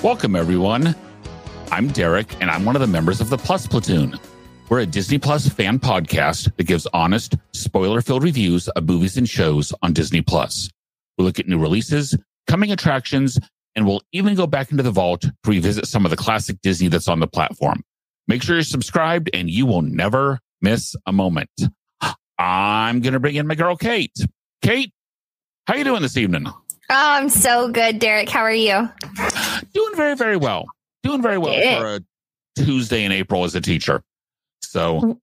Welcome, everyone. I'm Derek, and I'm one of the members of the Plus Platoon. We're a Disney Plus fan podcast that gives honest, spoiler-filled reviews of movies and shows on Disney Plus. We'll look at new releases, coming attractions, and we'll even go back into the vault to revisit some of the classic Disney that's on the platform. Make sure you're subscribed and you will never miss a moment. I'm going to bring in my girl, Kate. Kate, how you doing this evening? Oh, I'm so good, Derek. How are you? Doing very, very well. Doing very well for a Tuesday in April as a teacher. So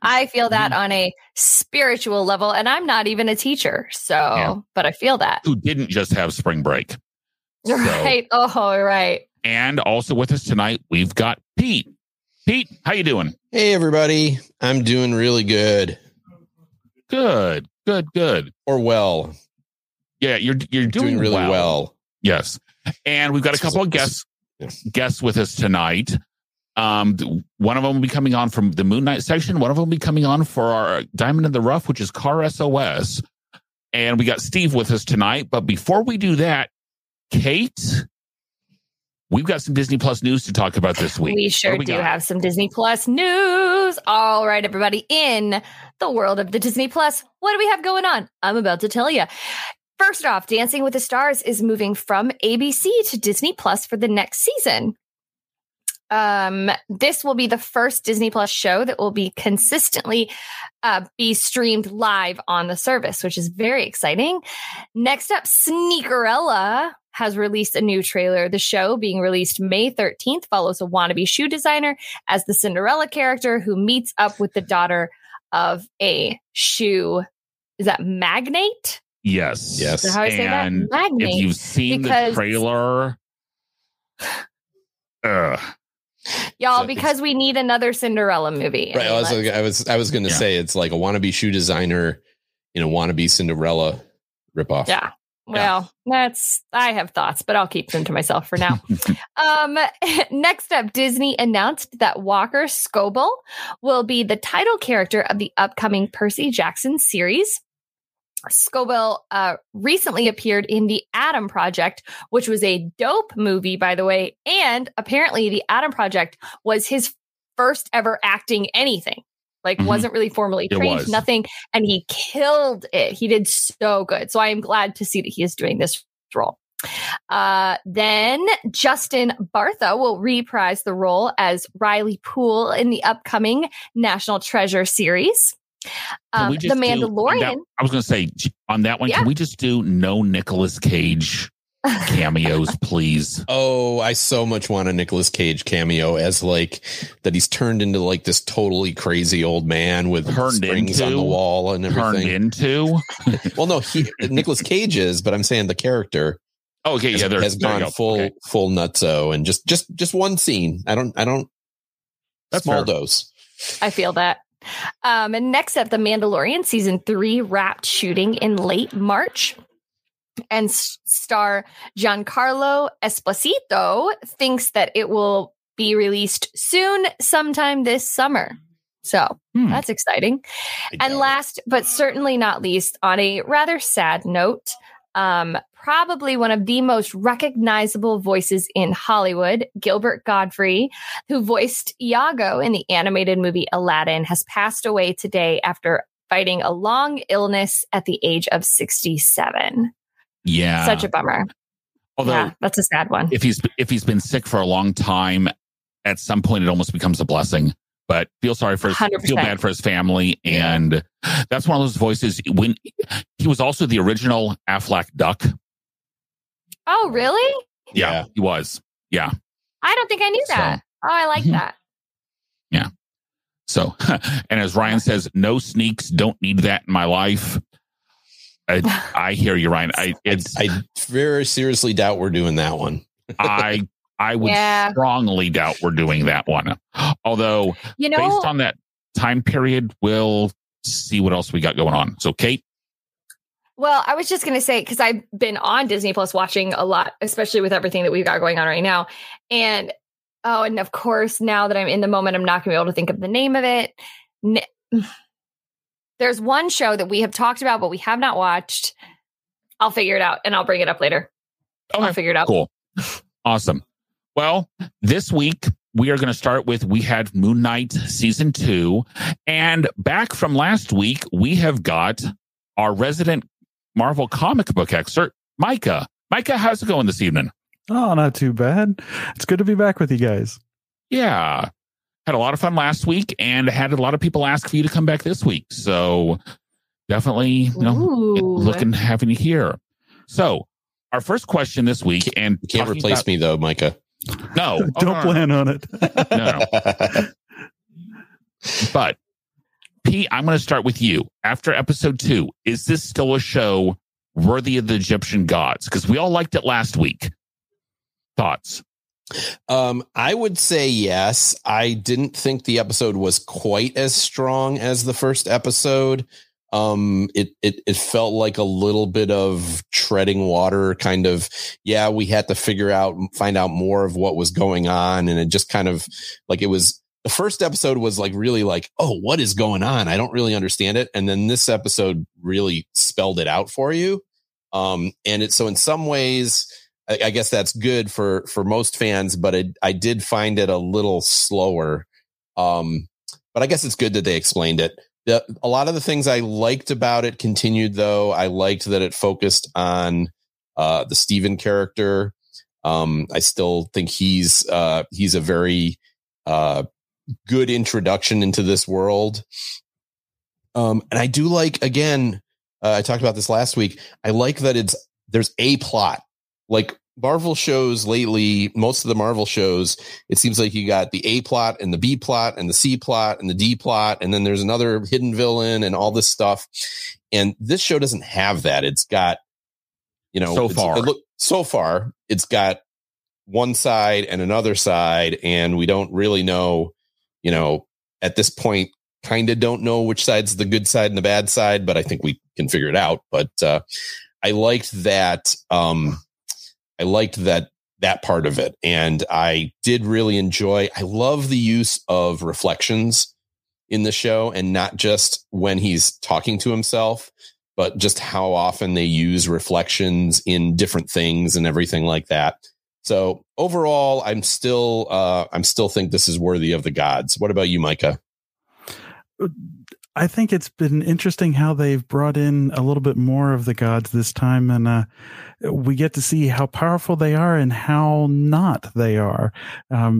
I feel that on a spiritual level, and I'm not even a teacher. So, But I feel that. Who didn't just have spring break. Right. So, oh, right. And also with us tonight, we've got Pete. Pete, how you doing? Hey, everybody. I'm doing really good. Good. Or well. Yeah, you're doing really well. Yes. And we've got a couple of guests with us tonight. One of them will be coming on from the Moon Knight section. One of them will be coming on for our Diamond in the Rough, which is Car SOS. And we got Steve with us tonight. But before we do that, Kate, we've got some Disney Plus news to talk about this week. We sure do have some Disney Plus news. All right, everybody, in the world of the Disney Plus, what do we have going on? I'm about to tell you. First off, Dancing with the Stars is moving from ABC to Disney Plus for the next season. This will be the first Disney Plus show that will be consistently be streamed live on the service, which is very exciting. Next up, Sneakerella has released a new trailer. The show, being released May 13th, follows a wannabe shoe designer as the Cinderella character who meets up with the daughter of a shoe. Is that magnate? Yes. Is that how I say that? Magnate. If you've seen the trailer, y'all, because we need another Cinderella movie. Right. I was going to say it's like a wannabe shoe designer in a wannabe Cinderella ripoff. Yeah. Well, I have thoughts, but I'll keep them to myself for now. Next up, Disney announced that Walker Scobell will be the title character of the upcoming Percy Jackson series. Scobell recently appeared in The Adam Project, which was a dope movie, by the way. And apparently The Adam Project was his first ever acting anything. Like, wasn't really formally trained, nothing. And he killed it. He did so good. So I am glad to see that he is doing this role. Then Justin Bartha will reprise the role as Riley Poole in the upcoming National Treasure series. The Mandalorian. I was going to say on that one, can we just do no Nicolas Cage cameos, please? Oh, I so much want a Nicolas Cage cameo as like that. He's turned into like this totally crazy old man with springs on the wall and everything. Well, no, Nicolas Cage is, but I'm saying the character. Oh, okay, has gone full nutso and just one scene. I don't. That's small dose. I feel that. And next up, The Mandalorian Season 3 wrapped shooting in late March, and star Giancarlo Esposito thinks that it will be released soon, sometime this summer. So that's exciting. And last, but certainly not least, on a rather sad note, probably one of the most recognizable voices in Hollywood, Gilbert Gottfried, who voiced Iago in the animated movie Aladdin, has passed away today after fighting a long illness at the age of 67. Yeah. Such a bummer. Although that's a sad one. If he's been sick for a long time, at some point it almost becomes a blessing. But feel bad for his family. And that's one of those voices. When he was also the original Aflac duck. Oh, really? Yeah, he was. Yeah. I don't think I knew that. Oh, I like that. Yeah. So, and as Ryan says, no sneaks, don't need that in my life. I hear you, Ryan. I very seriously doubt we're doing that one. I would strongly doubt we're doing that one. Although, based on that time period, we'll see what else we got going on. So, Kate? Well, I was just going to say, because I've been on Disney Plus watching a lot, especially with everything that we've got going on right now. And of course, now that I'm in the moment, I'm not going to be able to think of the name of it. There's one show that we have talked about, but we have not watched. I'll figure it out, and I'll bring it up later. Okay. I'll figure it out. Cool. Awesome. Well, this week, we are going to start with, we had Moon Knight Season 2. And back from last week, we have got our resident Marvel comic book expert, Micah. Micah, how's it going this evening? Oh, not too bad. It's good to be back with you guys. Yeah. Had a lot of fun last week and had a lot of people ask for you to come back this week. So definitely looking to having you here. So our first question this week, and you can't replace me though, Micah. No. Don't plan on it. No. But Pete, I'm going to start with you. After episode 2, is this still a show worthy of the Egyptian gods? Because we all liked it last week. Thoughts? I would say yes. I didn't think the episode was quite as strong as the first episode. It felt like a little bit of treading water, kind of. Yeah, we had to find out more of what was going on, and it just kind of like, it was, the first episode was like really like, oh, what is going on? I don't really understand it, and then this episode really spelled it out for you. So in some ways, I guess that's good for most fans, but I did find it a little slower. But I guess it's good that they explained it. A lot of the things I liked about it continued, though. I liked that it focused on the Steven character. I still think he's a very good introduction into this world. And I do like, again, I talked about this last week. I like that there's a plot. Like Marvel shows lately, most of the Marvel shows, it seems like you got the A plot and the B plot and the C plot and the D plot. And then there's another hidden villain and all this stuff. And this show doesn't have that. It's got, so far, it's got one side and another side. And we don't really know, at this point, kind of don't know which side's the good side and the bad side, but I think we can figure it out. But I liked that. I liked that part of it, and I did really enjoy. I love the use of reflections in the show, and not just when he's talking to himself, but just how often they use reflections in different things and everything like that. So overall, I'm still think this is worthy of the gods. What about you, Micah? I think it's been interesting how they've brought in a little bit more of the gods this time. And we get to see how powerful they are and how not they are. I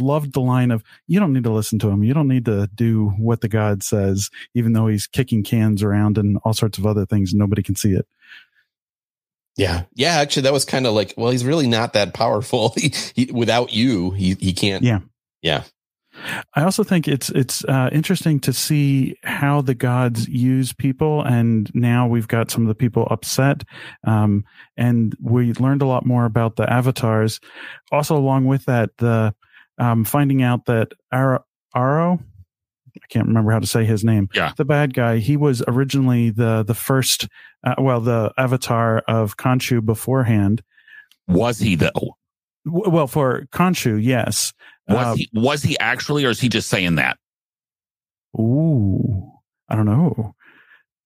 loved the line of, you don't need to listen to him. You don't need to do what the god says, even though he's kicking cans around and all sorts of other things. Nobody can see it. Yeah. Yeah. Actually, that was kind of like, well, he's really not that powerful. Without you, he can't. Yeah. Yeah. I also think it's interesting to see how the gods use people, and now we've got some of the people upset, and we learned a lot more about the avatars. Also, along with that, the finding out that Harrow, I can't remember how to say his name. Yeah. The bad guy. He was originally the first, the avatar of Khonshu beforehand. Was he though? Well, for Khonshu, yes. Was he actually, or is he just saying that? Ooh, I don't know.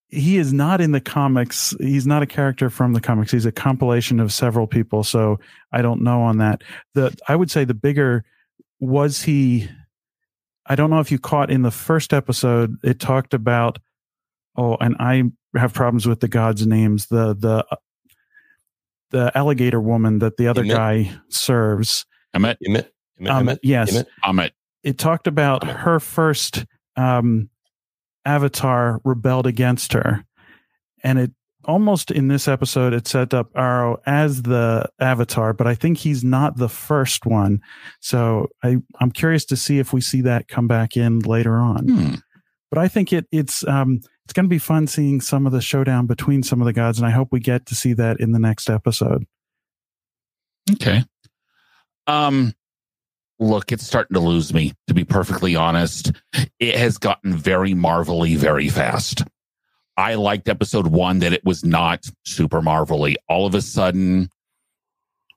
He is not in the comics. He's not a character from the comics. He's a compilation of several people. So I don't know on that. I would say the bigger was he. I don't know if you caught in the first episode. It talked about. Oh, and I have problems with the gods' names. The alligator woman that the other guy serves. Ammit. Yes. Ammit. It talked about her first avatar rebelled against her. And it almost in this episode, it set up Harrow as the avatar, but I think he's not the first one. So I'm curious to see if we see that come back in later on. But I think it's it's going to be fun seeing some of the showdown between some of the gods, and I hope we get to see that in the next episode. Okay. Look, it's starting to lose me, to be perfectly honest. It has gotten very Marvel-y very fast. I liked episode one that it was not super Marvel-y. All of a sudden,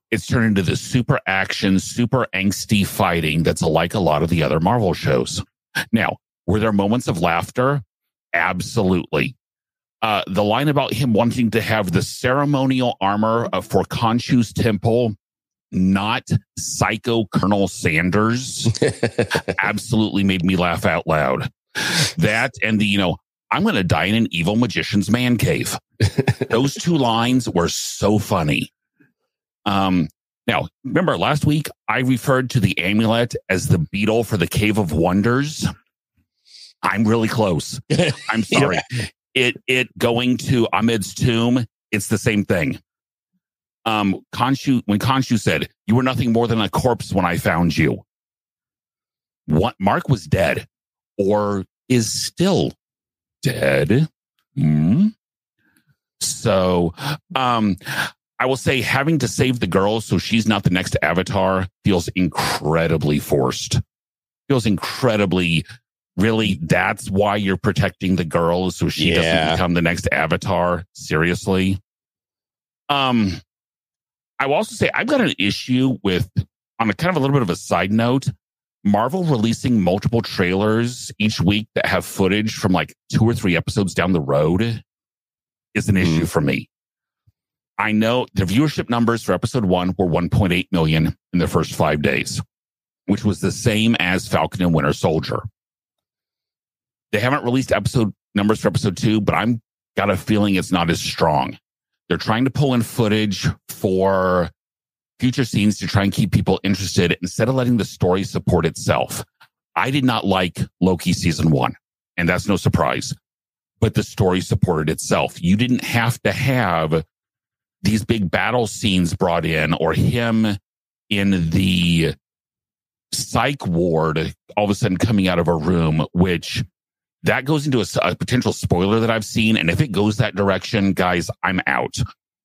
it's turned into the super action, super angsty fighting that's like a lot of the other Marvel shows. Now, were there moments of laughter? Absolutely. The line about him wanting to have the ceremonial armor for Khonshu's temple, not psycho Colonel Sanders, absolutely made me laugh out loud. That and the, I'm going to die in an evil magician's man cave. Those two lines were so funny. Now, remember last week, I referred to the amulet as the beetle for the Cave of Wonders. I'm really close. I'm sorry. It going to Ahmed's tomb, it's the same thing. Khonshu said, "You were nothing more than a corpse when I found you." What, Mark was dead or is still dead. So, I will say having to save the girl so she's not the next Avatar feels incredibly forced. Feels incredibly, really, that's why you're protecting the girl so she doesn't become the next Avatar? Seriously? I will also say I've got an issue with, on a kind of a little bit of a side note, Marvel releasing multiple trailers each week that have footage from like 2 or 3 episodes down the road is an issue for me. I know the viewership numbers for episode 1 were 1.8 million in the first 5 days, which was the same as Falcon and Winter Soldier. They haven't released episode numbers for episode 2, but I'm got a feeling it's not as strong. They're trying to pull in footage for future scenes to try and keep people interested instead of letting the story support itself. I did not like Loki season 1, and that's no surprise, but the story supported itself. You didn't have to have these big battle scenes brought in or him in the psych ward all of a sudden coming out of a room, which that goes into a potential spoiler that I've seen. And if it goes that direction, guys, I'm out,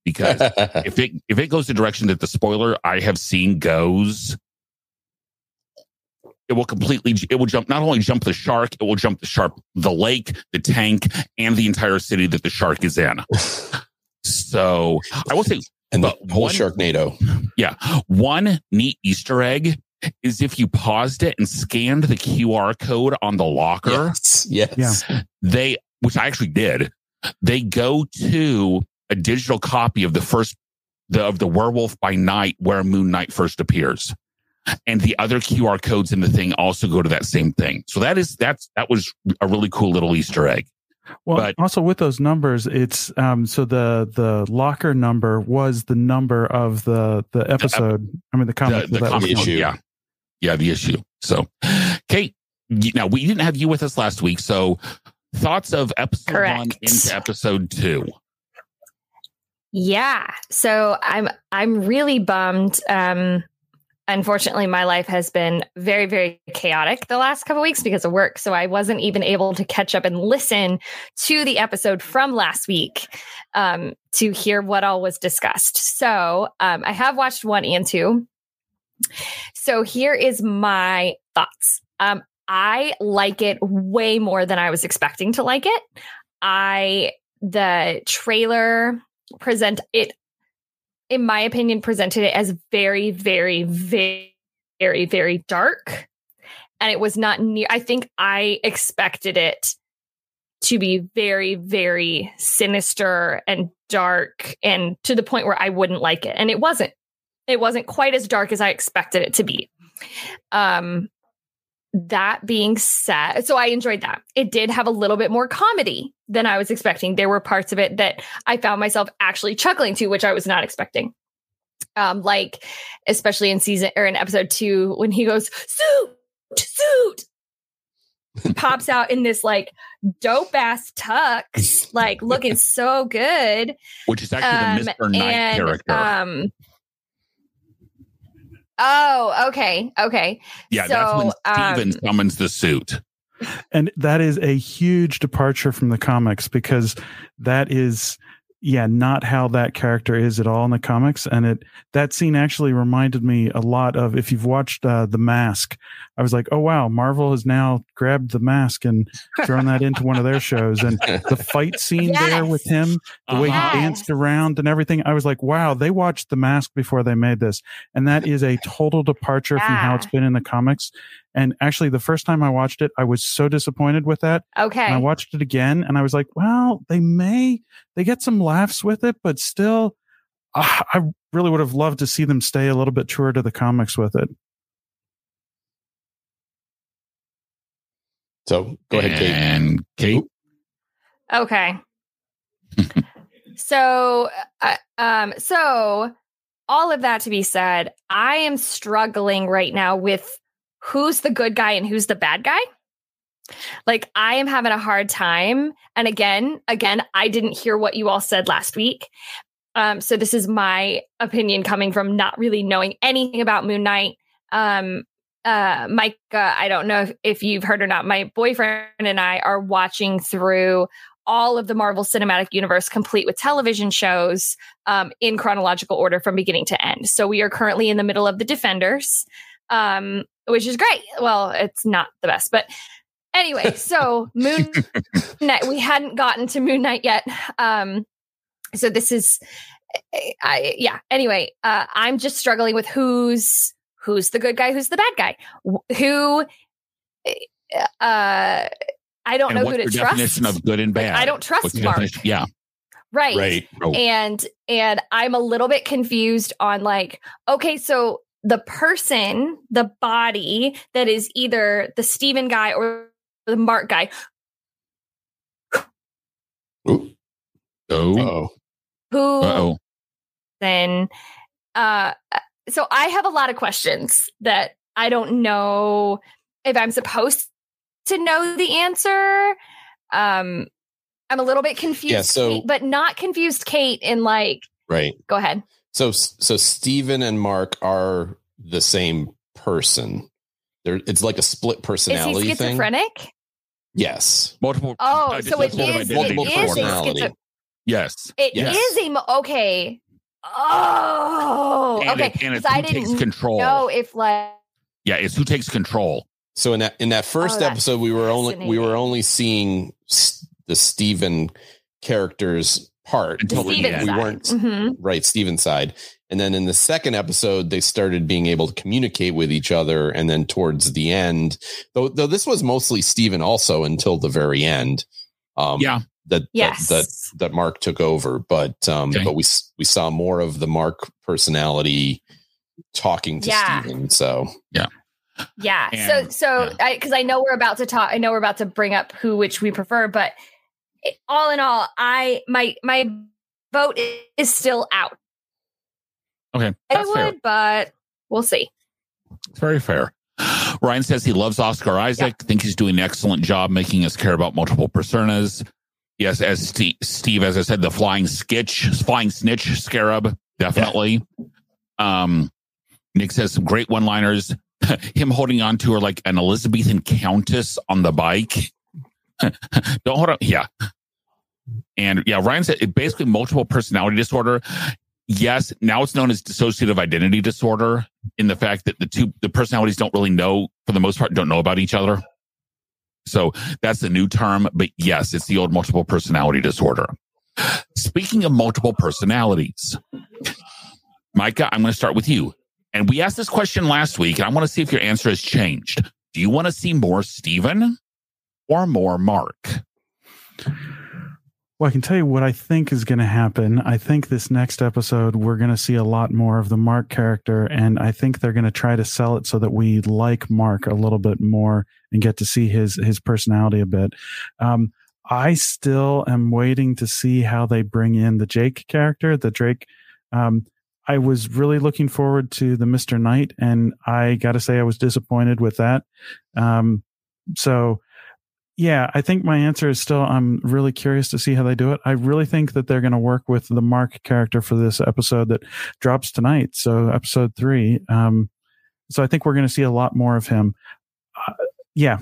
because if it goes the direction that the spoiler I have seen goes, it will jump, not only jump the shark, it will jump the lake, the tank, and the entire city that the shark is in. So I will say, and the whole Sharknado. Yeah. One neat Easter egg is if you paused it and scanned the QR code on the locker. Yes. Yeah. They, which I actually did, they go to a digital copy of the Werewolf by Night where Moon Knight first appears. And the other QR codes in the thing also go to that same thing. So that was a really cool little Easter egg. Well, but also with those numbers, it's so the locker number was the number of the episode. The comic, the issue. Yeah, the issue. So, Kate, now we didn't have you with us last week. So, thoughts of episode 1 into episode 2. Yeah, so I'm really bummed. Unfortunately, my life has been very, very chaotic the last couple of weeks because of work. So I wasn't even able to catch up and listen to the episode from last week to hear what all was discussed. So I have watched 1 and 2. So here is my thoughts. I like it way more than I was expecting to like it. The trailer presented it as very, very, very, very, very dark. And it was not near. I think I expected it to be very, very sinister and dark and to the point where I wouldn't like it. And it wasn't. It wasn't quite as dark as I expected it to be. That being said, so I enjoyed that. It did have a little bit more comedy than I was expecting. There were parts of it that I found myself actually chuckling to, which I was not expecting. Like, especially in in episode 2, when he goes, suit, pops out in this like dope ass tux, like looking so good. Which is actually the Mr. Knight character. Oh, okay. Yeah, so, that's when Steven summons the suit. And that is a huge departure from the comics, because that is, yeah, not how that character is at all in the comics. And that scene actually reminded me a lot of, if you've watched The Mask, I was like, oh, wow, Marvel has now grabbed The Mask and thrown that into one of their shows. And the fight scene there with him, the way he danced around and everything, I was like, wow, they watched The Mask before they made this. And that is a total departure from how it's been in the comics. And actually, the first time I watched it, I was so disappointed with that. Okay. And I watched it again, and I was like, well, they get some laughs with it, but still, I really would have loved to see them stay a little bit truer to the comics with it. So, go ahead, Kate. And Kate? Okay. So, all of that to be said, I am struggling right now with who's the good guy and who's the bad guy. Like, I am having a hard time. And again, I didn't hear what you all said last week. So this is my opinion coming from not really knowing anything about Moon Knight. Mike, I don't know if you've heard or not. My boyfriend and I are watching through all of the Marvel Cinematic Universe, complete with television shows, in chronological order from beginning to end. So we are currently in the middle of The Defenders, which is great. Well, it's not the best, but anyway, so Moon Knight, we hadn't gotten to Moon Knight yet. So this is, anyway, I'm just struggling with who's the good guy, who's the bad guy, I don't know who to trust. What's your definition of good and bad? Like, I don't trust Mark. Yeah. Right. Oh. And I'm a little bit confused on, like, okay, so the person, the body that is either the Steven guy or the Mark guy. Ooh. Oh. Who? Uh-oh. Then, so I have a lot of questions that I don't know if I'm supposed to know the answer. I'm a little bit confused, but not confused, Kate, in, like, right. Go ahead. So Steven and Mark are the same person. It's like a split personality thing. Is he schizophrenic? Thing. Yes. Multiple. Oh, so it is. Multiple personality. Yes. It is a. Okay. Oh. And okay. And it's who takes control. No, if like. Yeah, it's who takes control. So in that first episode, we were only seeing the Steven character's part. We weren't right, Steven's side. And then in the second episode, they started being able to communicate with each other. And then towards the end, though this was mostly Steven also until the very end. That Mark took over, but we saw more of the Mark personality talking to Steven. So yeah. And, so because I know we're about to talk. I know we're about to bring up which we prefer, but. All in all, my vote is still out. Okay, I would, fair. But we'll see. Very fair. Ryan says he loves Oscar Isaac. Yeah. Thinks he's doing an excellent job making us care about multiple personas. Yes, as Steve, as I said, the flying snitch scarab, definitely. Yeah. Nick says some great one-liners. Him holding on to her like an Elizabethan countess on the bike. Don't hold on. Yeah. And yeah, Ryan said it basically multiple personality disorder. Yes. Now it's known as dissociative identity disorder, in the fact that the personalities don't really know, for the most part, don't know about each other. So that's the new term. But yes, it's the old multiple personality disorder. Speaking of multiple personalities, Micah, I'm going to start with you. And we asked this question last week, and I want to see if your answer has changed. Do you want to see more Steven? Or more Mark? Well, I can tell you what I think is going to happen. I think this next episode, we're going to see a lot more of the Mark character, and I think they're going to try to sell it so that we like Mark a little bit more and get to see his personality a bit. I still am waiting to see how they bring in the Jake character, the Drake. I was really looking forward to the Mr. Knight, and I got to say I was disappointed with that. So... yeah, I think my answer is still, I'm really curious to see how they do it. I really think that they're going to work with the Mark character for this episode that drops tonight. So episode 3. So I think we're going to see a lot more of him. Yeah,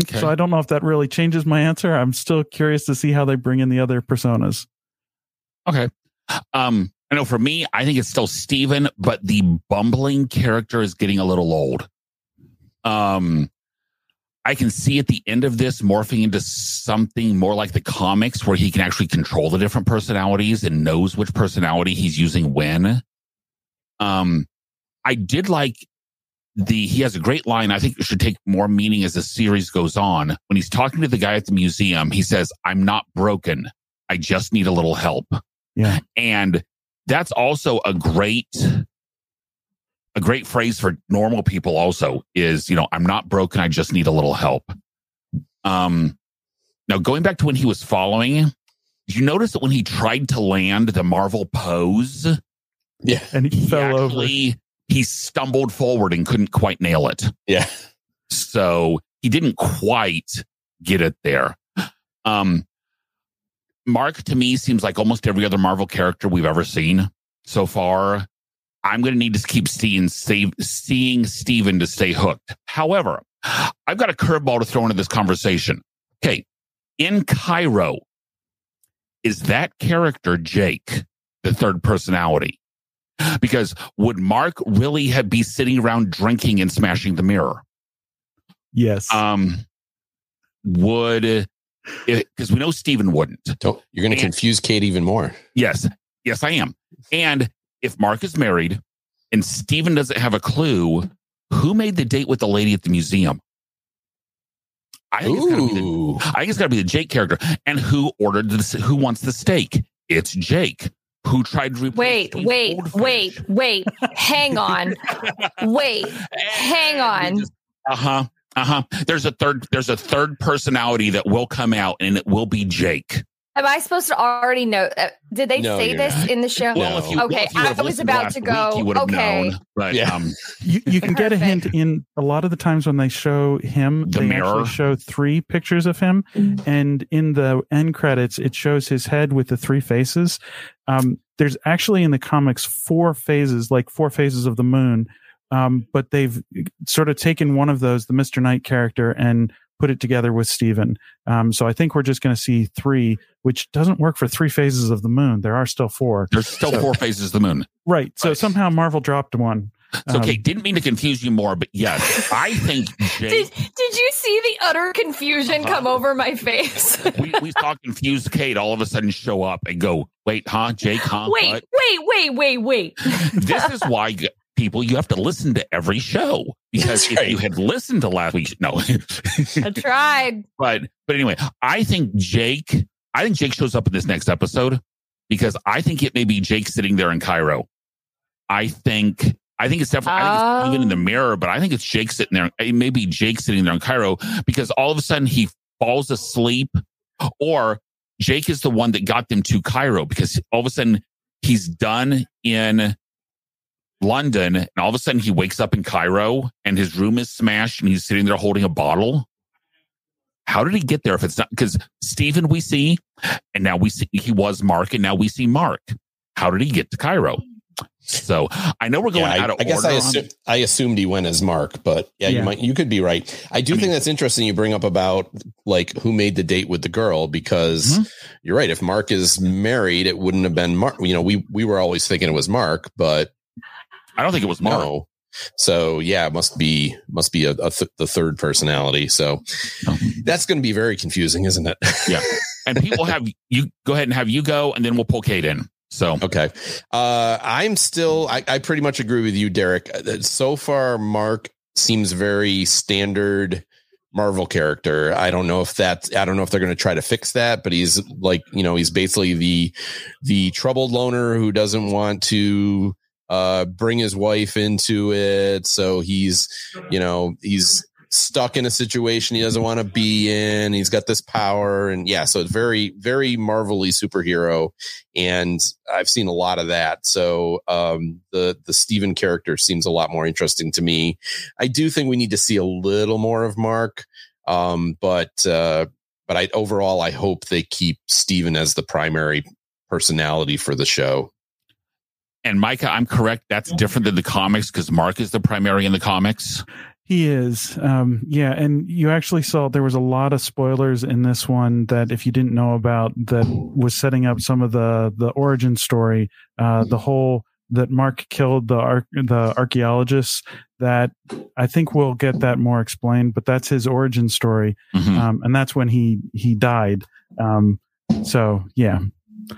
Okay. So I don't know if that really changes my answer. I'm still curious to see how they bring in the other personas. Okay. I know for me, I think it's still Steven, but the bumbling character is getting a little old. I can see at the end of this morphing into something more like the comics where he can actually control the different personalities and knows which personality he's using when. I did like he has a great line. I think it should take more meaning as the series goes on. When he's talking to the guy at the museum, he says, "I'm not broken. I just need a little help." Yeah. And that's also a great phrase for normal people also is, I'm not broken. I just need a little help. Now, going back to when he was following, you notice that when he tried to land the Marvel pose, yeah, and he fell over. He stumbled forward and couldn't quite nail it. Yeah. So he didn't quite get it there. Mark, to me, seems like almost every other Marvel character we've ever seen so far. I'm going to need to keep seeing Steven to stay hooked. However, I've got a curveball to throw into this conversation. Okay, in Cairo, is that character Jake the third personality? Because would Mark really be sitting around drinking and smashing the mirror? Yes. Because we know Steven wouldn't. You're going to confuse Kate even more. Yes. Yes, I am. And if Mark is married and Steven doesn't have a clue, who made the date with the lady at the museum? I think it's got to be the Jake character. And who ordered this? Who wants the steak? It's Jake. Who tried to replace wait. Hang on. Hang on. There's a third personality that will come out, and it will be Jake. Am I supposed to already know? Did they say this not in the show? Well, no. I was about to go. You would have known, but yeah. You can get a hint in a lot of the times when they show him. They actually show three pictures of him, and in the end credits, it shows his head with the three faces. There's actually in the comics four phases of the moon, but they've sort of taken one of those, the Mr. Knight character, and put it together with Steven. So I think we're just going to see three, which doesn't work for three phases of the moon. There are still four. There's still four phases of the moon. Right. So somehow Marvel dropped one. It's okay. Didn't mean to confuse you more, but yes, I think Jake... Did you see the utter confusion come over my face? we saw confused Kate all of a sudden show up and go, wait, huh? Jake, huh? Wait. This is why... People, you have to listen to every show because if you had listened to last week, no, I tried. But anyway, I think Jake shows up in this next episode because I think it may be Jake sitting there in Cairo. I think it's definitely I think it's even in the mirror, but I think it's Jake sitting there. It may be Jake sitting there in Cairo because all of a sudden he falls asleep, or Jake is the one that got them to Cairo because all of a sudden he's done in London, and all of a sudden he wakes up in Cairo and his room is smashed and he's sitting there holding a bottle. How did he get there if it's not because Steven we see, and now we see he was Mark, and now we see Mark. How did he get to Cairo? So I know we're going out of order. I assumed he went as Mark, but you could be right. I think that's interesting you bring up about like who made the date with the girl, because you're right. If Mark is married, it wouldn't have been Mark. We were always thinking it was Mark, but I don't think it was Mark. No. So yeah, it must be the third personality. So that's going to be very confusing, isn't it? Yeah. And people have you go ahead and have you go, and then we'll pull Kate in. So okay, I pretty much agree with you, Derek. So far, Mark seems very standard Marvel character. I don't know if they're going to try to fix that, but he's like he's basically the troubled loner who doesn't want to bring his wife into it, so he's stuck in a situation he doesn't want to be in. He's got this power, and so it's very, very Marvel-y superhero, and I've seen a lot of that. So the Steven character seems a lot more interesting to me. I do think we need to see a little more of Mark, but I hope they keep Steven as the primary personality for the show. And Micah, I'm correct. That's different than the comics because Mark is the primary in the comics. He is. Yeah. And you actually saw there was a lot of spoilers in this one that if you didn't know about, that was setting up some of the origin story, the whole that Mark killed the archaeologists, that I think we'll get that more explained, but that's his origin story. Mm-hmm. And that's when he died. So yeah,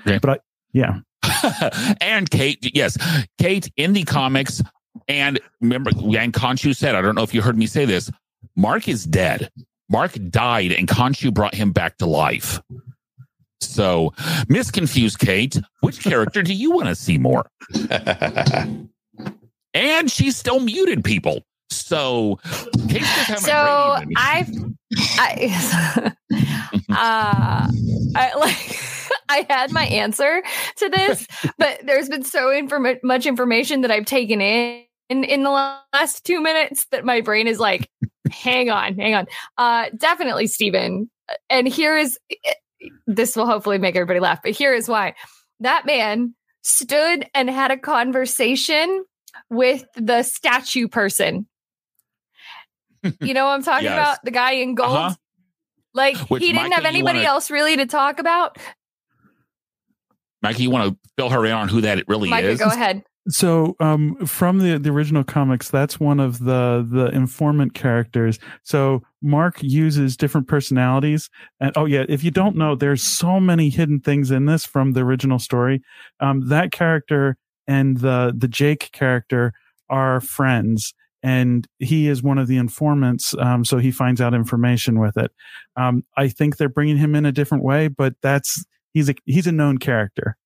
okay. But yeah. And Kate, yes, Kate in the comics. And remember, Khonshu said, I don't know if you heard me say this, Mark is dead. Mark died and Khonshu brought him back to life. So, Miss Confused Kate, which character do you want to see more? And she's still muted, people. So, Kate's just having I had my answer to this, but there's been so much information that I've taken in the last 2 minutes that my brain is like, hang on. Definitely Steven. And here is, this will hopefully make everybody laugh, but here is why. That man stood and had a conversation with the statue person. You know what I'm talking yes. about? The guy in gold. Uh-huh. Like, which, he didn't Micah, have anybody else really to talk about. Micah, you want to fill her in on who that really is? Micah, go ahead. So from the original comics, that's one of the informant characters. So Mark uses different personalities. And oh, yeah, if you don't know, there's so many hidden things in this from the original story. That character and the Jake character are friends. And he is one of the informants, so he finds out information with it. I think they're bringing him in a different way, but he's a known character.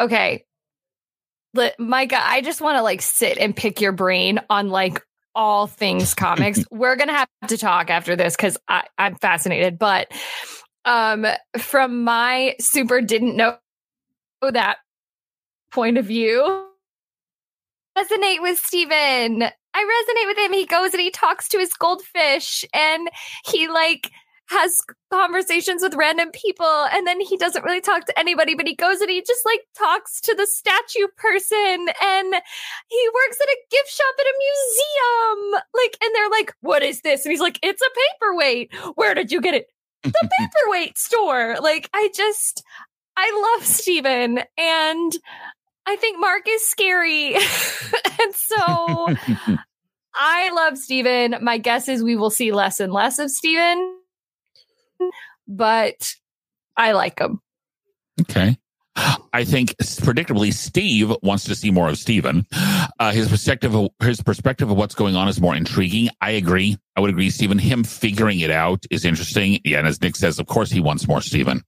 Okay, Micah, I just want to sit and pick your brain on all things comics. We're gonna have to talk after this because I'm fascinated. But from my super didn't know that point of view, resonate with Steven. I resonate with him. He goes and he talks to his goldfish and he has conversations with random people. And then he doesn't really talk to anybody, but he goes and he just talks to the statue person, and he works at a gift shop at a museum. And they're like, what is this? And he's like, it's a paperweight. Where did you get it? The paperweight store. I love Steven, and I think Mark is scary. And so I love Steven. My guess is we will see less and less of Steven, but I like him. Okay. I think predictably Steve wants to see more of Steven. His perspective of what's going on is more intriguing. I agree. I would agree, Steven. Him figuring it out is interesting. Yeah, and as Nick says, of course he wants more Steven.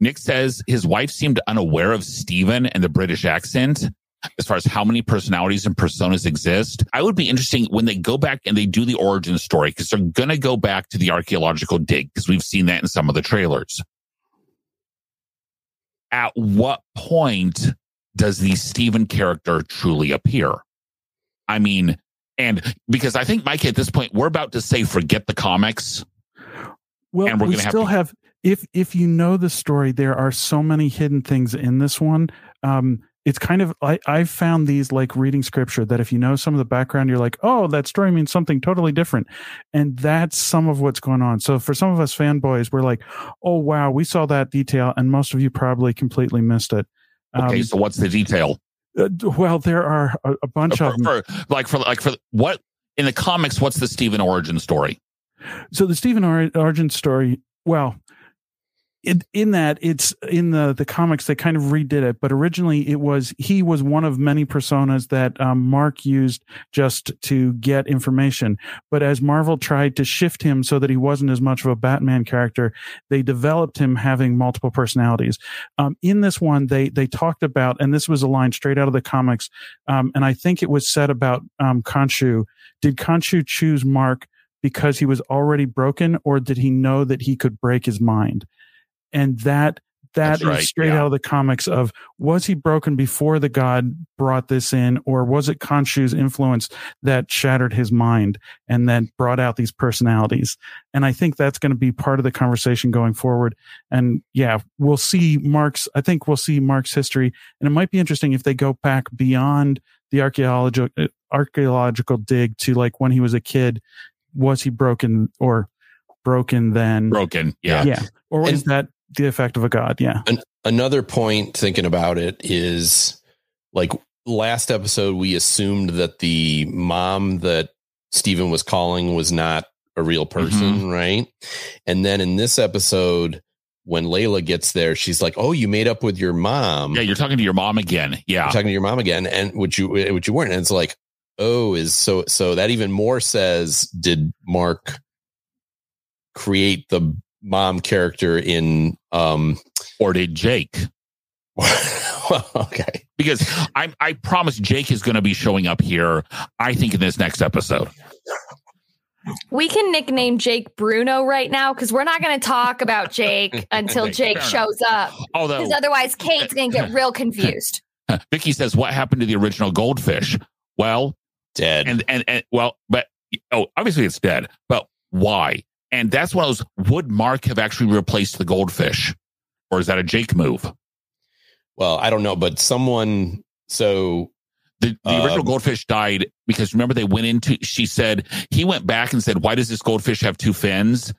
Nick says his wife seemed unaware of Steven and the British accent as far as how many personalities and personas exist. I would be interesting when they go back and they do the origin story, because they're going to go back to the archaeological dig, because we've seen that in some of the trailers. At what point does the Steven character truly appear? I mean, and because I think, Mike, at this point, we're about to say forget the comics. Well, and we still have if you know the story, there are so many hidden things in this one. It's kind of, I've found these reading scripture, that if you know some of the background, you're like, oh, that story means something totally different. And that's some of what's going on. So for some of us fanboys, we're like, oh, wow, we saw that detail. And most of you probably completely missed it. Okay, so what's the detail? Well, there are a bunch of them. For what in the comics, what's the Steven origin story? So the Steven origin story, well, it's in the comics, they kind of redid it. But originally he was one of many personas that Mark used just to get information. But as Marvel tried to shift him so that he wasn't as much of a Batman character, they developed him having multiple personalities. In this one, they talked about, and this was a line straight out of the comics, and I think it was said about Khonshu. Did Khonshu choose Mark because he was already broken, or did he know that he could break his mind? And that's right, straight out of the comics of, was he broken before the god brought this in, or was it Khonshu's influence that shattered his mind and then brought out these personalities? And I think that's going to be part of the conversation going forward. And yeah, we'll see Mark's history. And it might be interesting if they go back beyond the archaeological archaeological dig to like when he was a kid. Was he broken then? Broken, yeah. Yeah. Or is that the effect of a god? Yeah. Another point thinking about it is like last episode, we assumed that the mom that Steven was calling was not a real person, mm-hmm. right? And then in this episode, when Layla gets there, she's like, "Oh, you made up with your mom." Yeah, you're talking to your mom again. Yeah, you're talking to your mom again, and which you weren't. And it's like, oh, is so that even more says, did Mark create the mom character in, or did Jake? Well, okay, because I promise Jake is going to be showing up here. I think in this next episode. We can nickname Jake Bruno right now because we're not going to talk about Jake until Jake shows up. Although, because otherwise Kate's going to get real confused. Vicky says, "What happened to the original goldfish?" Well, dead. And well, but obviously it's dead. But why? And that's one of those. Would Mark have actually replaced the goldfish, or is that a Jake move? Well, I don't know, but someone so. The original goldfish died because remember they went into, she said, he went back and said, why does this goldfish have two fins?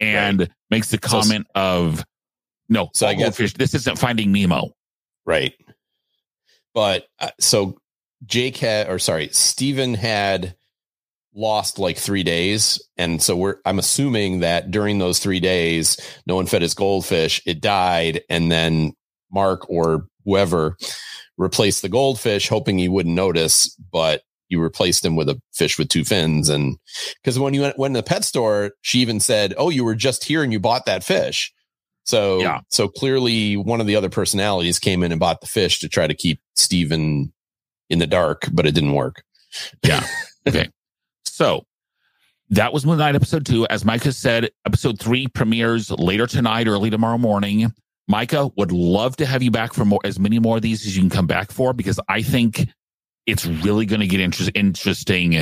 And right. makes the comment I guess, goldfish, this isn't Finding Nemo. Right. But so Steven had lost like 3 days. And so I'm assuming that during those 3 days, no one fed his goldfish. It died. And then Mark or whoever replaced the goldfish, hoping he wouldn't notice, but you replaced him with a fish with two fins. And because when you went to the pet store, she even said, "Oh, you were just here and you bought that fish." So, yeah. So clearly one of the other personalities came in and bought the fish to try to keep Steven in the dark, but it didn't work. Yeah. Okay. So that was Moon Knight episode 2. As Micah said, episode 3 premieres later tonight, early tomorrow morning. Micah, would love to have you back for more, as many more of these as you can come back for, because I think it's really going to get interesting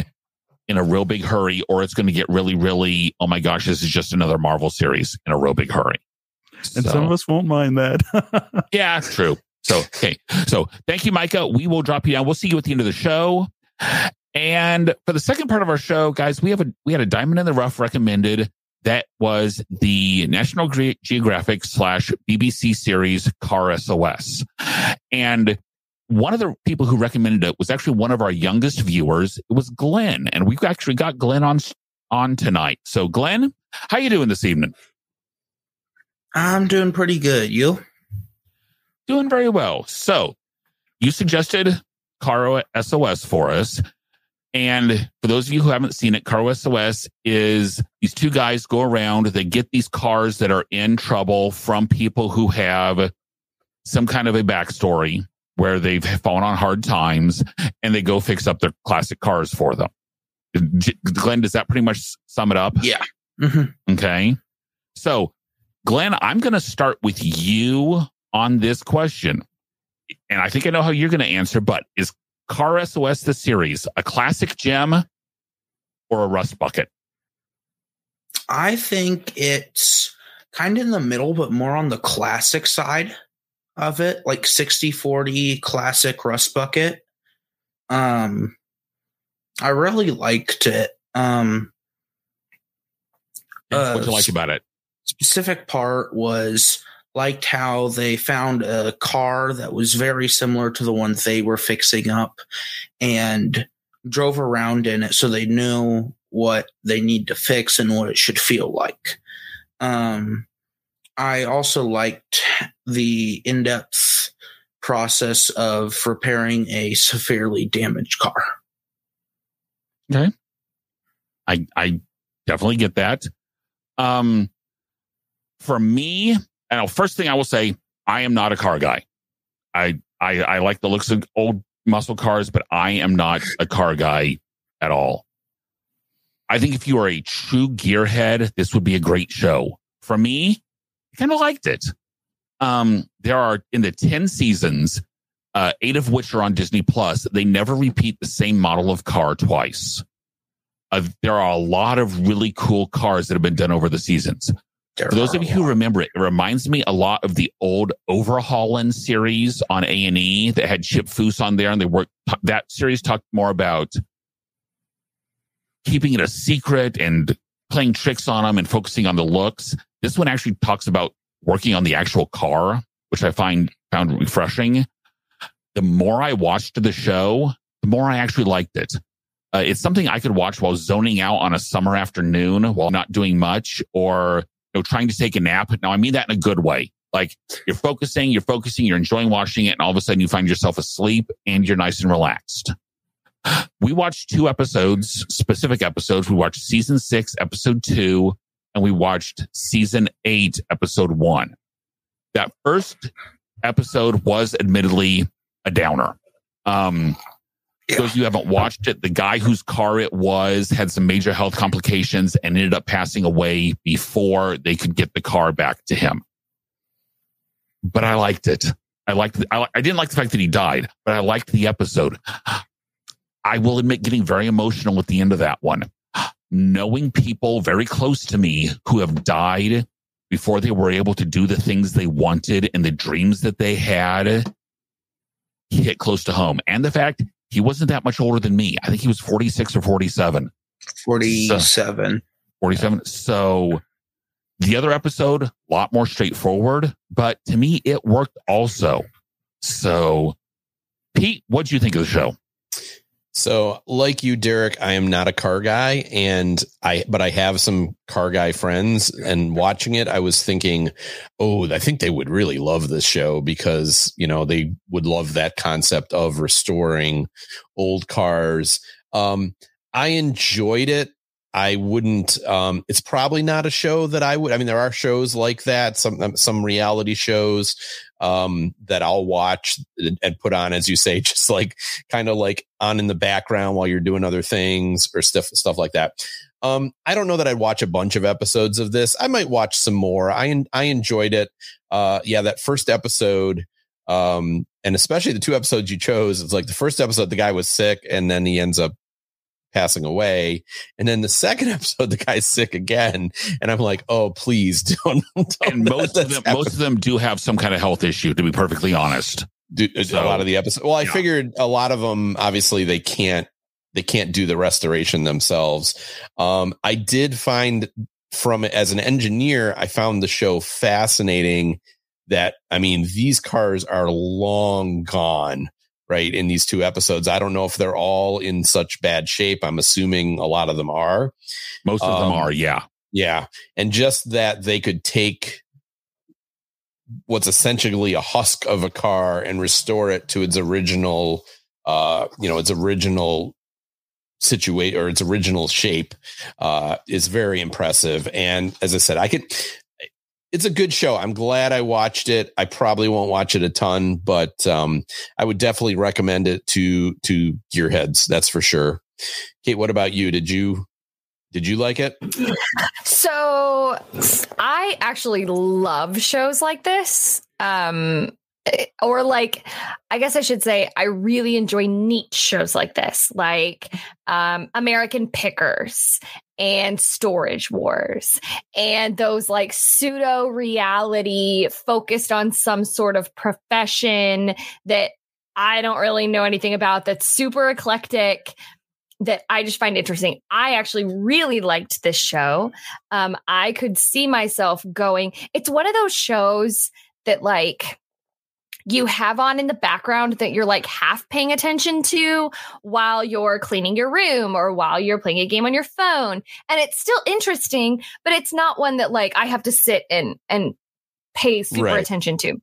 in a real big hurry, or it's going to get really, really, oh my gosh, this is just another Marvel series in a real big hurry. And so, some of us won't mind that. Yeah, true. So, okay. So thank you, Micah. We will drop you down. We'll see you at the end of the show. And for the second part of our show, guys, we had a Diamond in the Rough recommended. That was the National Geographic / BBC series Car SOS. And one of the people who recommended it was actually one of our youngest viewers. It was Glenn. And we've actually got Glenn on tonight. So Glenn, how you doing this evening? I'm doing pretty good. You? Doing very well. So you suggested Car SOS for us. And for those of you who haven't seen it, Car SOS is these two guys go around. They get these cars that are in trouble from people who have some kind of a backstory where they've fallen on hard times, and they go fix up their classic cars for them. Glenn, does that pretty much sum it up? Yeah. Mm-hmm. Okay. So, Glenn, I'm going to start with you on this question. And I think I know how you're going to answer, but is Car SOS, the series, a classic gem or a rust bucket? I think it's kind of in the middle, but more on the classic side of it, like 60-40 classic rust bucket. I really liked it. What did you like about it? Specific part was... liked how they found a car that was very similar to the one they were fixing up and drove around in it, so they knew what they need to fix and what it should feel like. I also liked the in-depth process of repairing a severely damaged car. Okay. I definitely get that. For me... Now, first thing I will say, I am not a car guy. I like the looks of old muscle cars, but I am not a car guy at all. I think if you are a true gearhead, this would be a great show. For me, I kind of liked it. There are, in the 10 seasons, 8 of which are on Disney Plus, they never repeat the same model of car twice. There are a lot of really cool cars that have been done over the seasons. For those of you who remember it, it reminds me a lot of the old Overhauling series on A&E that had Chip Foose on there, and they worked. That series talked more about keeping it a secret and playing tricks on them and focusing on the looks. This one actually talks about working on the actual car, which I found refreshing. The more I watched the show, the more I actually liked it. It's something I could watch while zoning out on a summer afternoon while not doing much, or trying to take a nap. Now, I mean that in a good way. Like, you're focusing, you're enjoying watching it, and all of a sudden you find yourself asleep and you're nice and relaxed. We watched two episodes, specific episodes. We watched season 6, episode 2, and we watched season 8, episode 1. That first episode was admittedly a downer. Those of you who haven't watched it, the guy whose car it was had some major health complications and ended up passing away before they could get the car back to him. But I liked it. I didn't like the fact that he died, but I liked the episode. I will admit getting very emotional at the end of that one. Knowing people very close to me who have died before they were able to do the things they wanted and the dreams that they had hit close to home. And the fact he wasn't that much older than me. I think he was 46 or 47. 47. So the other episode, a lot more straightforward, but to me, it worked also. So, Pete, what'd you think of the show? So, like you, Derek, I am not a car guy, but I have some car guy friends, and watching it, I was thinking, oh, I think they would really love this show because, they would love that concept of restoring old cars. I enjoyed it. I wouldn't, it's probably not a show that there are shows like that, some reality shows that I'll watch and put on, as you say, just like kind of like on in the background while you're doing other things or stuff like that. I don't know that I'd watch a bunch of episodes of this. I might watch some more. I enjoyed it. That first episode, and especially the two episodes you chose, it's like the first episode, the guy was sick and then he ends up passing away, and then the second episode the guy's sick again, and I'm like, oh, please don't. And most of them do have some kind of health issue, to be perfectly honest. A lot of the episodes, well, I figured a lot of them, obviously they can't do the restoration themselves. I did find, from as an engineer, I found the show fascinating that, I mean, these cars are long gone. Right. In these two episodes, I don't know if they're all in such bad shape. I'm assuming a lot of them are. Most of them are. Yeah. Yeah. And just that they could take what's essentially a husk of a car and restore it to its original, situation or its original shape, is very impressive. And as I said, it's a good show. I'm glad I watched it. I probably won't watch it a ton, but I would definitely recommend it to gearheads. That's for sure. Kate, what about you? Did you like it? So I actually love shows like this. Or like, I guess I should say, I really enjoy niche shows like this, like American Pickers and Storage Wars, and those like pseudo reality focused on some sort of profession that I don't really know anything about, that's super eclectic, that I just find interesting. I actually really liked this show. I could see myself going. It's one of those shows that like you have on in the background that you're like half paying attention to while you're cleaning your room or while you're playing a game on your phone. And it's still interesting, but it's not one that like I have to sit and pay super attention to.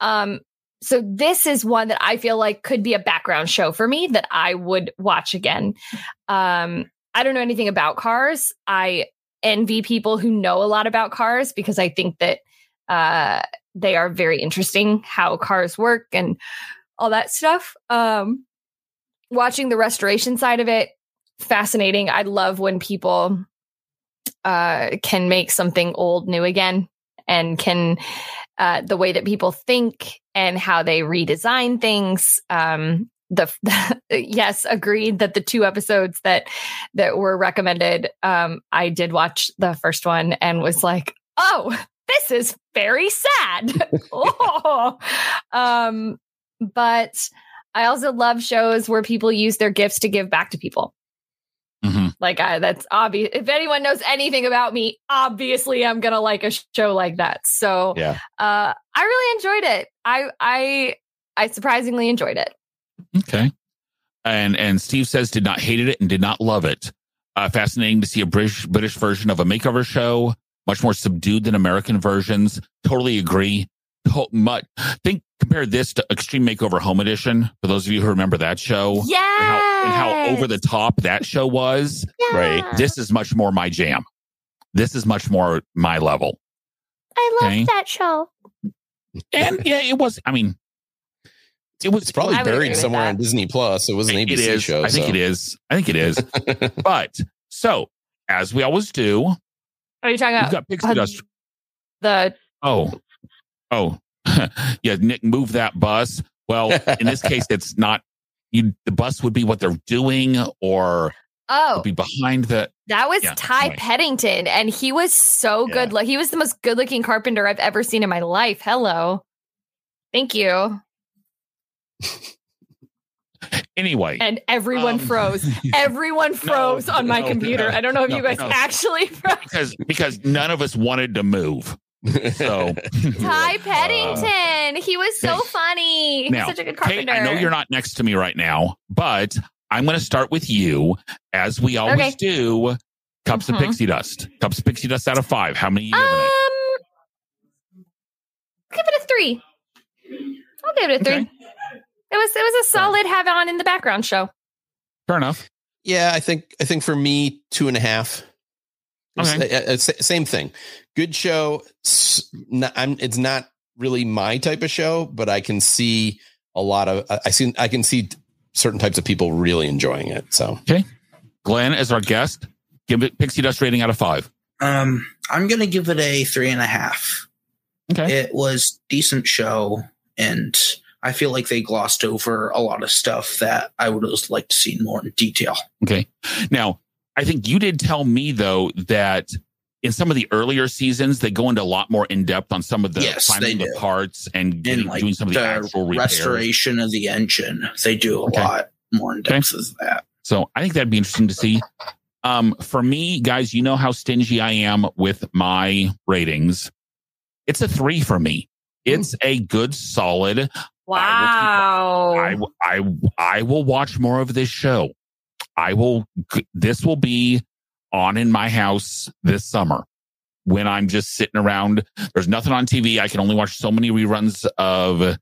So this is one that I feel like could be a background show for me that I would watch again. I don't know anything about cars. I envy people who know a lot about cars because I think that they are very interesting, how cars work and all that stuff. Watching the restoration side of it, fascinating. I love when people can make something old new again, and can the way that people think and how they redesign things. Yes, agreed that the two episodes that were recommended, I did watch the first one and was like, oh, this is very sad. Oh. But I also love shows where people use their gifts to give back to people. Mm-hmm. Like, that's obvious. If anyone knows anything about me, obviously I'm going to like a show like that. So yeah. I really enjoyed it. I surprisingly enjoyed it. Okay. And Steve says did not hate it and did not love it. Fascinating to see a British version of a makeover show. Much more subdued than American versions. Totally agree. Compare this to Extreme Makeover Home Edition. For those of you who remember that show. Yeah. And how over the top that show was. Yeah. Right. This is much more my jam. This is much more my level. I love that show. And yeah, it was, I mean. It was probably buried somewhere on Disney Plus. It was an ABC show. I think it is. But so, as we always do, are you talking about? We've got Pixie Dust. Oh, yeah. Nick, move that bus. Well, in this case, it's not. The bus would be what they're doing, or would be behind the. That was Ty Pettington, and he was so good. He was the most good-looking carpenter I've ever seen in my life. Hello, thank you. Anyway, and everyone froze. Everyone froze on my computer. I don't know if you guys actually froze because none of us wanted to move. So Ty Pettington, he was so funny. Now, he's such a good carpenter. Kate, I know you're not next to me right now, but I'm going to start with you, as we always do. Cups of pixie dust. Cups of pixie dust out of 5. How many? Give it a 3. I'll give it a 3. Okay. It was a solid have on in the background show. Fair enough. Yeah, I think for me 2.5. Okay. Same thing. Good show. It's not really my type of show, but I can see a lot of. I can see certain types of people really enjoying it. So okay, Glenn as our guest, give it Pixie Dust rating out of 5. I'm gonna give it a 3.5. Okay, it was decent show and. I feel like they glossed over a lot of stuff that I would have liked to see more in detail. Okay. Now, I think you did tell me, though, that in some of the earlier seasons, they go into a lot more in depth on some of the finding the parts and doing some of the actual restoration repairs. Of the engine. They do a lot more in depth of that. So I think that'd be interesting to see. For me, guys, you know how stingy I am with my ratings. It's a 3 for me. It's a good, solid. Wow. I will watch more of this show. This will be on in my house this summer when I'm just sitting around. There's nothing on TV. I can only watch so many reruns of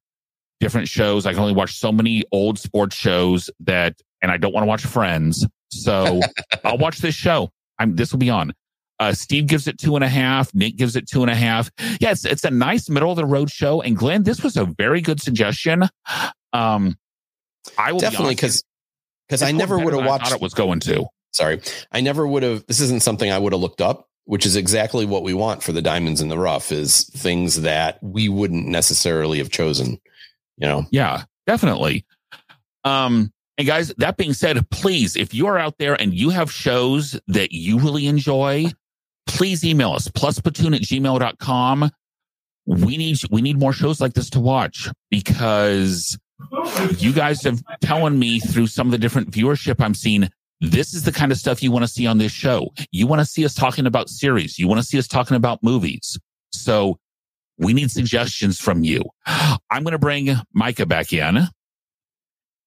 different shows. I can only watch so many old sports shows and I don't want to watch Friends. So I'll watch this show. This will be on. Steve gives it 2.5. Nick gives it 2.5. Yeah, it's a nice middle of the road show. And Glenn, this was a very good suggestion. I will definitely because I never would have watched. I thought it was going to. Sorry, I never would have. This isn't something I would have looked up, which is exactly what we want for the Diamonds in the Rough. Is things that we wouldn't necessarily have chosen. You know. Yeah, definitely. And guys, that being said, please, if you are out there and you have shows that you really enjoy. Please email us, plusplatoon@gmail.com. We need more shows like this to watch because you guys have telling me through some of the different viewership I'm seeing, this is the kind of stuff you want to see on this show. You want to see us talking about series. You want to see us talking about movies. So we need suggestions from you. I'm going to bring Micah back in.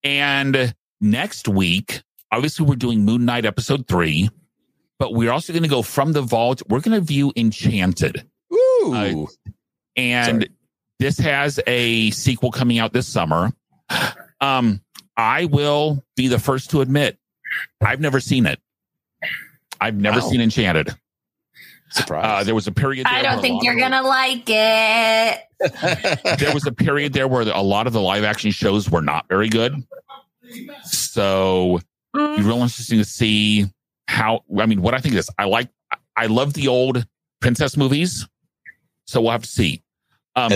And next week, obviously, we're doing Moon Knight episode 3. But we're also going to go from the vault. We're going to view Enchanted. Ooh. This has a sequel coming out this summer. I will be the first to admit, I've never seen it. I've never seen Enchanted. Surprise. There was a period. I don't think you're going to like it. There was a period there where a lot of the live action shows were not very good. So it'd be real interesting to see. What I think is I love the old princess movies. So we'll have to see.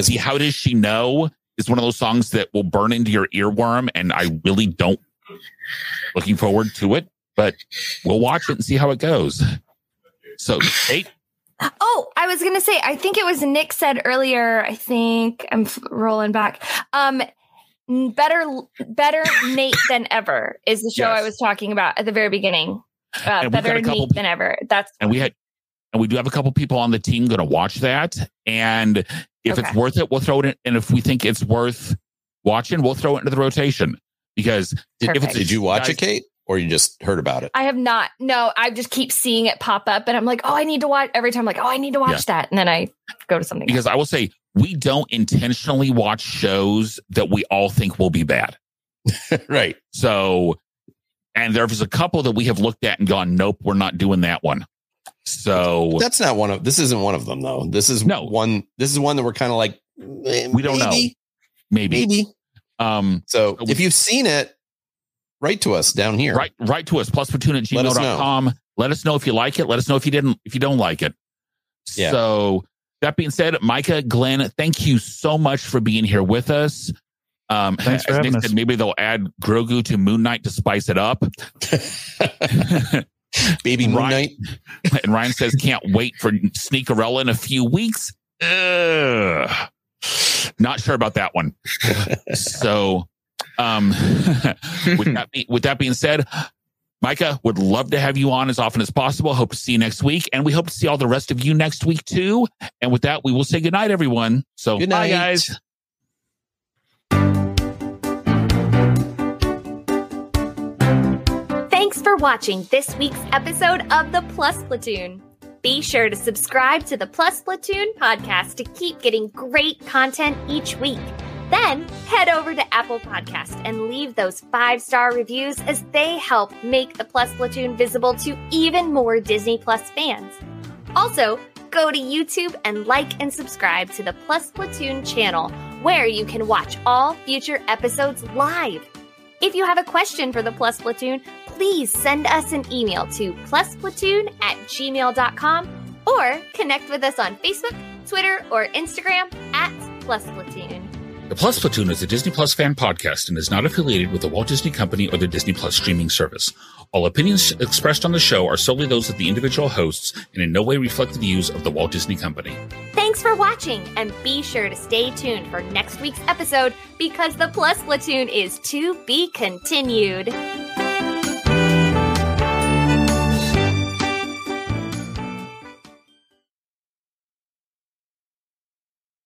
See How Does She Know is one of those songs that will burn into your earworm. And I really don't looking forward to it, but we'll watch it and see how it goes. So, Kate. Oh, I was was going to say, I think it was Nick said earlier, I think I'm rolling back. Better Nate Than Ever is the show I was talking about at the very beginning. Better Nate Than Ever. And we do have a couple people on the team going to watch that. And if it's worth it, we'll throw it in. And if we think it's worth watching, we'll throw it into the rotation. Because did you watch it, Kate? Or you just heard about it? I have not. No, I just keep seeing it pop up. And I'm like, oh, I need to watch. Every time I'm like, oh, I need to watch that. And then I go to something else. I will say, we don't intentionally watch shows that we all think will be bad. Right. So, and there's a couple that we have looked at and gone, nope, we're not doing that one. So that's not one of, this isn't one of them though. This is one that we're kind of like, we don't know. Maybe. So if you've seen it, write to us down here. Write to us, plusplatoon@gmail.com. Let us know if you like it. Let us know if you don't like it. Yeah. So that being said, Micah, Glenn, thank you so much for being here with us. Thanks for having us. Said, maybe they'll add Grogu to Moon Knight to spice it up. Baby Moon Knight. And Ryan says, can't wait for Sneakerella in a few weeks. Ugh. Not sure about that one. So with that being said, Micah, would love to have you on as often as possible. Hope to see you next week. And we hope to see all the rest of you next week too. And with that, we will say goodnight, everyone. So goodnight. Bye, guys. Thanks for watching this week's episode of the Plus Platoon. Be sure to subscribe to the Plus Platoon podcast to keep getting great content each week. Then head over to Apple Podcasts and leave those 5-star reviews as they help make the Plus Platoon visible to even more Disney Plus fans. Also, go to YouTube and like and subscribe to the Plus Platoon channel, where you can watch all future episodes live. If you have a question for the Plus Platoon, please send us an email to plusplatoon@gmail.com or connect with us on Facebook, Twitter, or Instagram @plusplatoon. The Plus Platoon is a Disney Plus fan podcast and is not affiliated with the Walt Disney Company or the Disney Plus streaming service. All opinions expressed on the show are solely those of the individual hosts and in no way reflect the views of the Walt Disney Company. Thanks for watching, and be sure to stay tuned for next week's episode because the Plus Platoon is to be continued.